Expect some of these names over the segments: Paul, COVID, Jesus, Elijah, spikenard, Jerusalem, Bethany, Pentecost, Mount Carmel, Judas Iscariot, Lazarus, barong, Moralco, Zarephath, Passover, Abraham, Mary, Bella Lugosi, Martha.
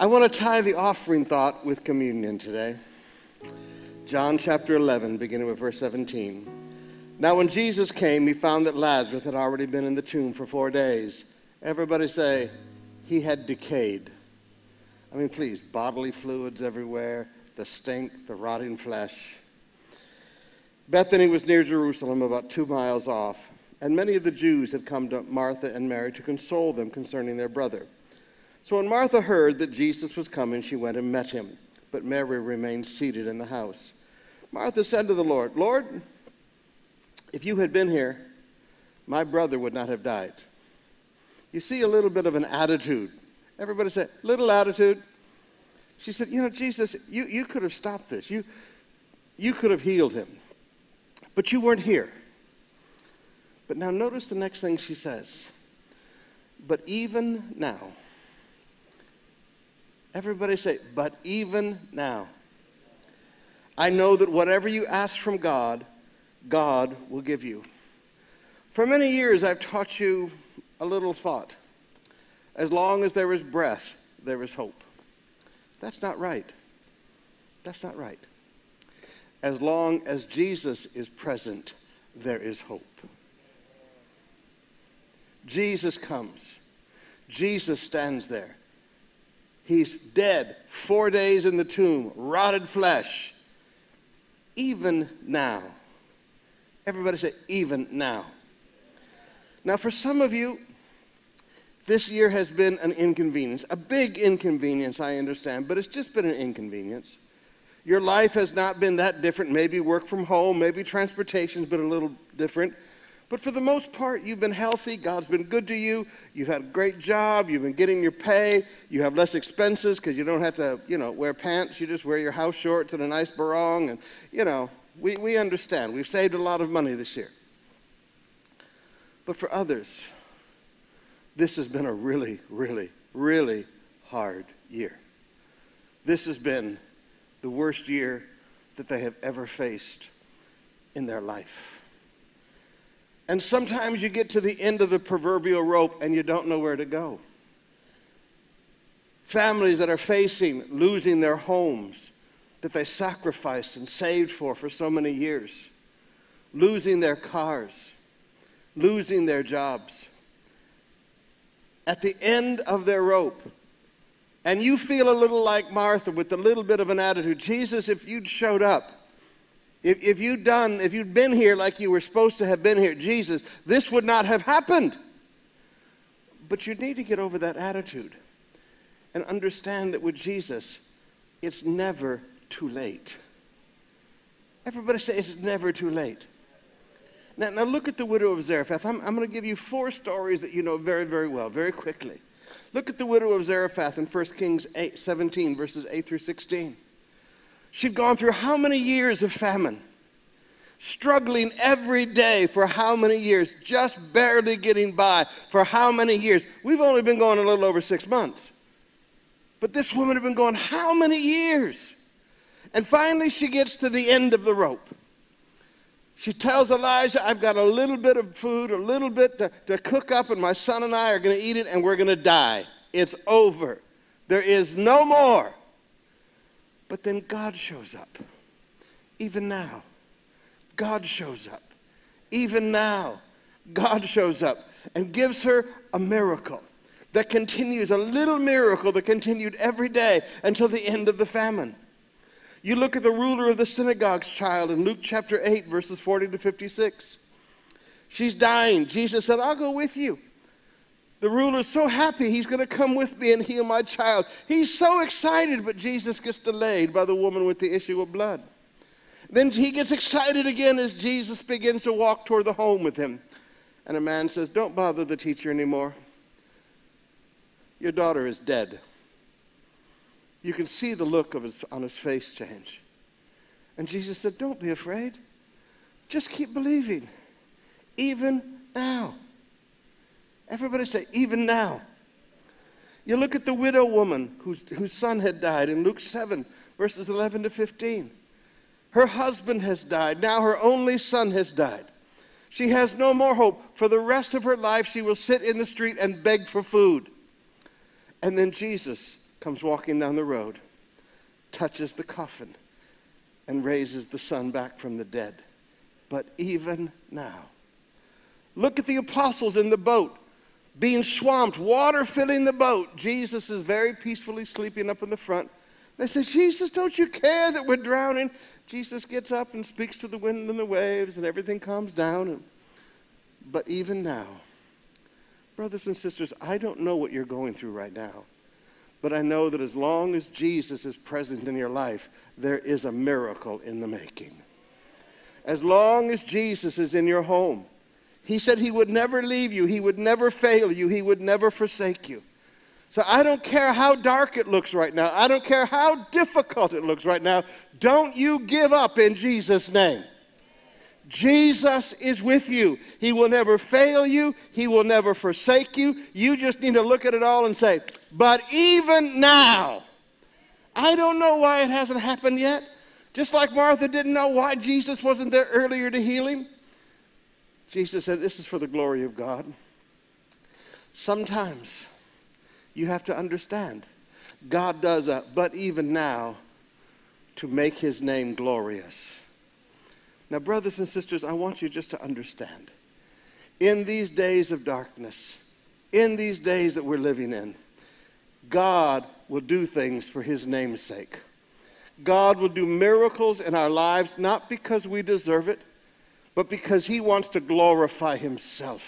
I want to tie the offering thought with communion today. John chapter 11, beginning with verse 17. Now when Jesus came, he found that Lazarus had already been in the tomb for 4 days. Everybody say, he had decayed. I mean, please, bodily fluids everywhere, the stink, the rotting flesh. Bethany was near Jerusalem, about 2 miles off, and many of the Jews had come to Martha and Mary to console them concerning their brother. So when Martha heard that Jesus was coming, she went and met him, but Mary remained seated in the house. Martha said to the Lord, "Lord, if you had been here, my brother would not have died." You see a little bit of an attitude. Everybody said, little attitude. She said, you know, Jesus, you could have stopped this. You could have healed him, but you weren't here. But now notice the next thing she says. But even now. Everybody say, but even now. I know that whatever you ask from God, God will give you. For many years, I've taught you a little thought. As long as there is breath, there is hope. That's not right. That's not right. As long as Jesus is present, there is hope. Jesus comes. Jesus stands there. He's dead, 4 days in the tomb, rotted flesh. Even now. Everybody say, even now. Now, for some of you, this year has been an inconvenience, a big inconvenience, I understand, but it's just been an inconvenience. Your life has not been that different, maybe work from home, maybe transportation's been a little different, but for the most part, you've been healthy, God's been good to you, you've had a great job, you've been getting your pay, you have less expenses because you don't have to, wear pants, you just wear your house shorts and a nice barong, and, we understand. We've saved a lot of money this year. But for others, this has been a really, really, really hard year. This has been the worst year that they have ever faced in their life. And sometimes you get to the end of the proverbial rope and you don't know where to go. Families that are facing losing their homes that they sacrificed and saved for so many years, losing their cars, losing their jobs, at the end of their rope, and you feel a little like Martha with a little bit of an attitude. Jesus, if you'd showed up, if you'd been here like you were supposed to have been here, Jesus, this would not have happened. But you need to get over that attitude and understand that with Jesus, it's never too late. Everybody say, it's never too late. Now look at the widow of Zarephath. I'm going to give you four stories that you know very, very well, very quickly. Look at the widow of Zarephath in 1 Kings 17, verses 8 through 16. She'd gone through how many years of famine? Struggling every day for how many years? Just barely getting by for how many years? We've only been going a little over 6 months. But this woman had been going how many years? And finally she gets to the end of the rope. She tells Elijah, I've got a little bit of food, a little bit to cook up, and my son and I are going to eat it, and we're going to die. It's over. There is no more. But then God shows up. Even now, God shows up. Even now, God shows up and gives her a miracle that continues, a little miracle that continued every day until the end of the famine. You look at the ruler of the synagogue's child in Luke chapter 8, verses 40 to 56. She's dying. Jesus said, I'll go with you. The ruler's so happy he's going to come with me and heal my child. He's so excited, but Jesus gets delayed by the woman with the issue of blood. Then he gets excited again as Jesus begins to walk toward the home with him. And a man says, don't bother the teacher anymore. Your daughter is dead. You can see the look on his face change. And Jesus said, don't be afraid. Just keep believing. Even now. Everybody say, even now. You look at the widow woman whose son had died in Luke 7, verses 11 to 15. Her husband has died. Now her only son has died. She has no more hope. For the rest of her life, she will sit in the street and beg for food. And then Jesus comes walking down the road, touches the coffin, and raises the son back from the dead. But even now, look at the apostles in the boat, being swamped, water filling the boat. Jesus is very peacefully sleeping up in the front. They say, Jesus, don't you care that we're drowning? Jesus gets up and speaks to the wind and the waves, and everything calms down. But even now, brothers and sisters, I don't know what you're going through right now, but I know that as long as Jesus is present in your life, there is a miracle in the making. As long as Jesus is in your home, he said he would never leave you, he would never fail you, he would never forsake you. So I don't care how dark it looks right now, I don't care how difficult it looks right now, don't you give up in Jesus' name. Jesus is with you. He will never fail you. He will never forsake you. You just need to look at it all and say, but even now, I don't know why it hasn't happened yet. Just like Martha didn't know why Jesus wasn't there earlier to heal him. Jesus said, this is for the glory of God. Sometimes you have to understand, God does a but even now to make his name glorious. Now, brothers and sisters, I want you just to understand, in these days of darkness, in these days that we're living in, God will do things for his name's sake. God will do miracles in our lives, not because we deserve it, but because he wants to glorify himself,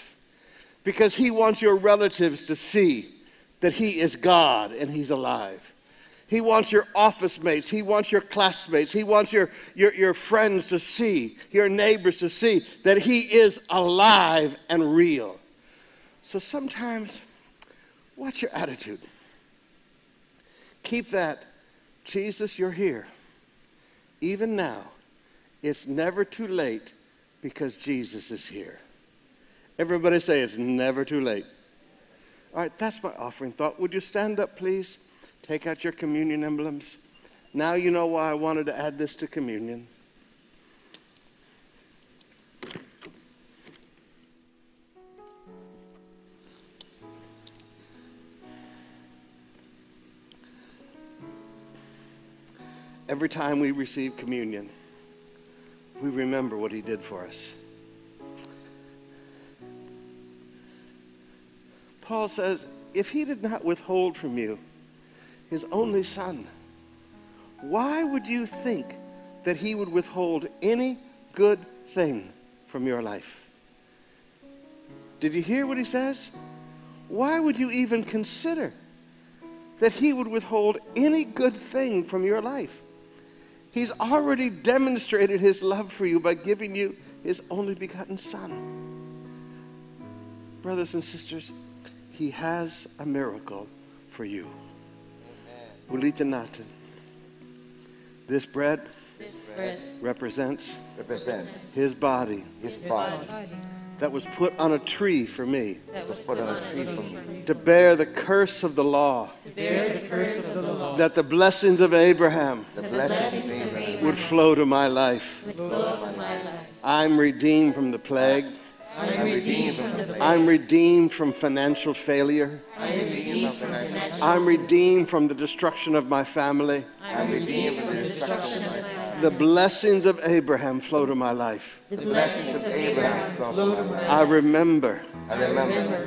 because he wants your relatives to see that he is God and he's alive. He wants your office mates. He wants your classmates. He wants your friends to see, your neighbors to see that he is alive and real. So sometimes, watch your attitude. Keep that, Jesus, you're here. Even now, it's never too late because Jesus is here. Everybody say, it's never too late. All right, that's my offering thought. Would you stand up, please? Take out your communion emblems. Now you know why I wanted to add this to communion. Every time we receive communion, we remember what he did for us. Paul says, if he did not withhold from you his only son, why would you think that he would withhold any good thing from your life? Did you hear what he says? Why would you even consider that he would withhold any good thing from your life? He's already demonstrated his love for you by giving you his only begotten son. Brothers and sisters, he has a miracle for you. This bread, represents his body that was put on a tree for me, to bear the curse of the law, that the blessings of Abraham would flow to my life. I'm redeemed from the plague. I'm redeemed from financial failure. I'm redeemed from the destruction of my family. The blessings of Abraham flow to my life. I remember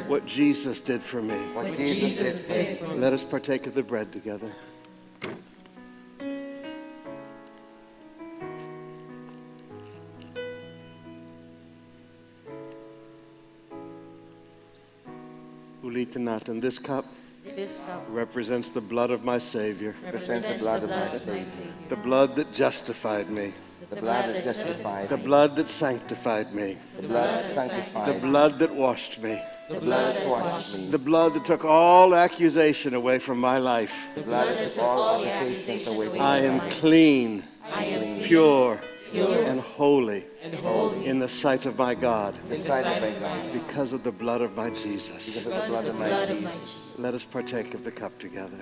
what Jesus did for me. Let us partake of the bread together. And this cup represents the blood of my Savior, the blood that justified me, the blood that sanctified me, the blood that washed me, the blood that took all accusation away from my life. I am clean, pure, and holy in the sight of my God, because of the blood of my Jesus. Let us partake of the cup together.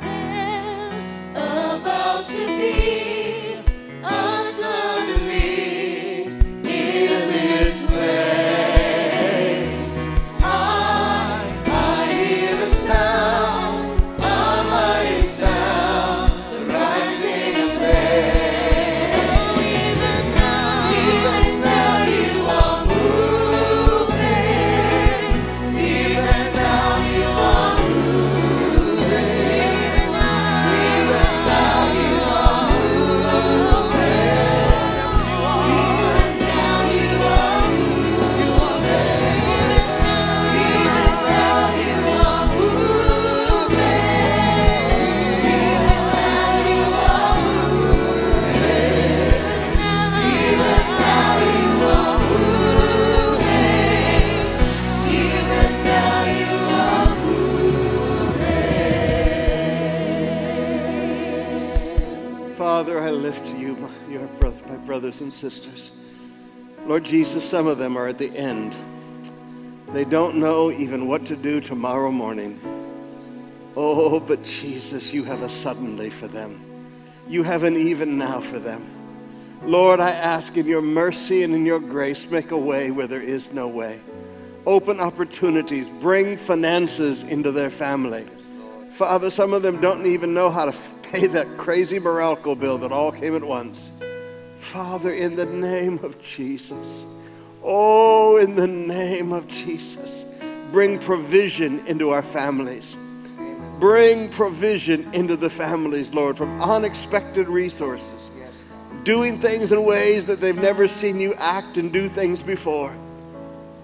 There's about to be a suddenly in this place. lift to you my brothers and sisters. Lord Jesus, some of them are at the end. They don't know even what to do tomorrow morning. Oh, but Jesus, you have a suddenly for them. You have an even now for them. Lord, I ask in your mercy and in your grace, make a way where there is no way. Open opportunities. Bring finances into their family. Father, some of them don't even know how to pay that crazy Moralco bill that all came at once. Father, in the name of Jesus, oh, in the name of Jesus, bring provision into our families. Bring provision into the families, Lord, from unexpected resources. Doing things in ways that they've never seen you act and do things before.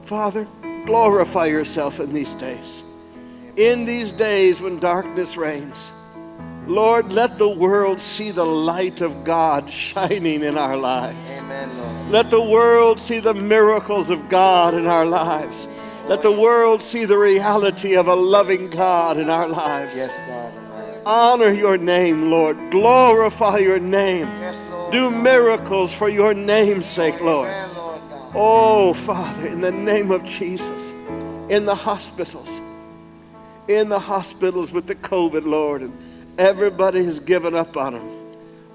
Father, glorify yourself in these days. In these days when darkness reigns, Lord, let the world see the light of God shining in our lives. Amen, Lord. Let the world see the miracles of God in our lives. Let the world see the reality of a loving God in our lives. Yes, God. Honor your name, Lord. Glorify your name. Yes, Lord. Do miracles for your name's sake, Lord. Amen, Lord God. Oh, Father, in the name of Jesus, in the hospitals with the COVID, Lord, and everybody has given up on them.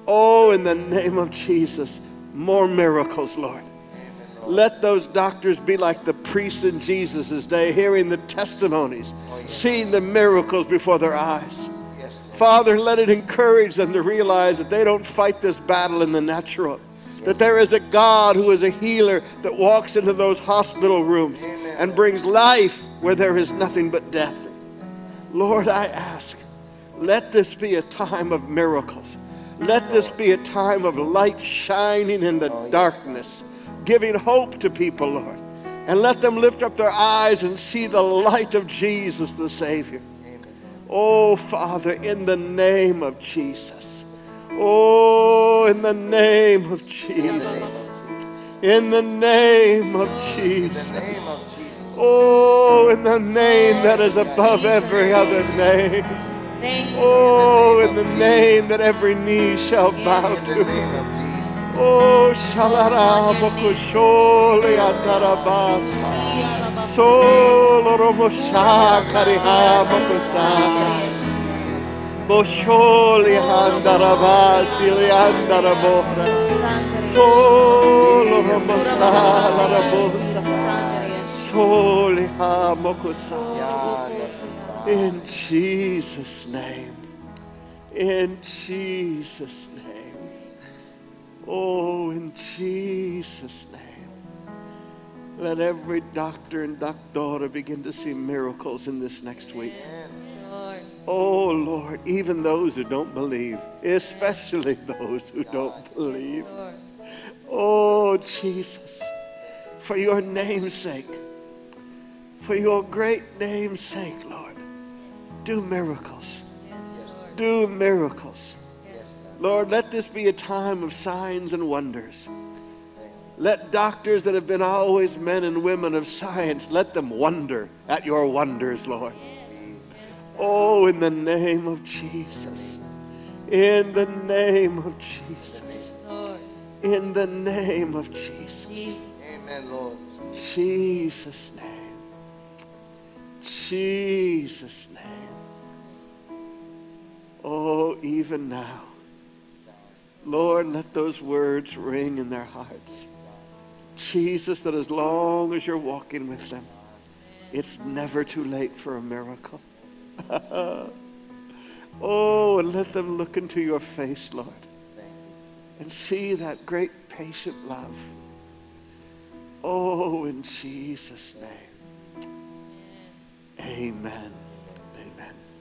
Oh, in the name of Jesus, more miracles, Lord. Amen, Lord. Let those doctors be like the priests in Jesus' day, hearing the testimonies, seeing the miracles before their eyes. Yes, Father, let it encourage them to realize that they don't fight this battle in the natural, that there is a God who is a healer that walks into those hospital rooms and brings life where there is nothing but death. Lord, I ask, let this be a time of miracles. Let this be a time of light shining in the darkness, giving hope to people, Lord. And let them lift up their eyes and see the light of Jesus, the Savior. Oh, Father, in the name of Jesus. Oh, in the name of Jesus. In the name of Jesus. Oh, in the name that is above every other name. Oh, in the name that every knee shall bow to. Oh, shalara bokushole atarabasa. Solo romosha kariha bokusa. Boshole andarabasi liandarabora. Solo romosha larabosa. In Jesus' name. In Jesus' name. Oh, in Jesus' name. Let every doctor and doctora begin to see miracles in this next week. Yes, Lord. Oh, Lord, even those who don't believe, especially those who don't believe. Oh, Jesus, for your name's sake, for your great name's sake, Lord. Do miracles. Yes, Lord. Do miracles. Yes, Lord, let this be a time of signs and wonders. Let doctors that have been always men and women of science, let them wonder at your wonders, Lord. Yes. Oh, in the name of Jesus. In the name of Jesus. In the name of Jesus. Amen, Lord. Jesus' name. Jesus' name. Oh, even now, Lord, let those words ring in their hearts. Jesus, that as long as you're walking with them, it's never too late for a miracle. Oh, and let them look into your face, Lord, and see that great patient love. Oh, in Jesus' name. Amen. Amen.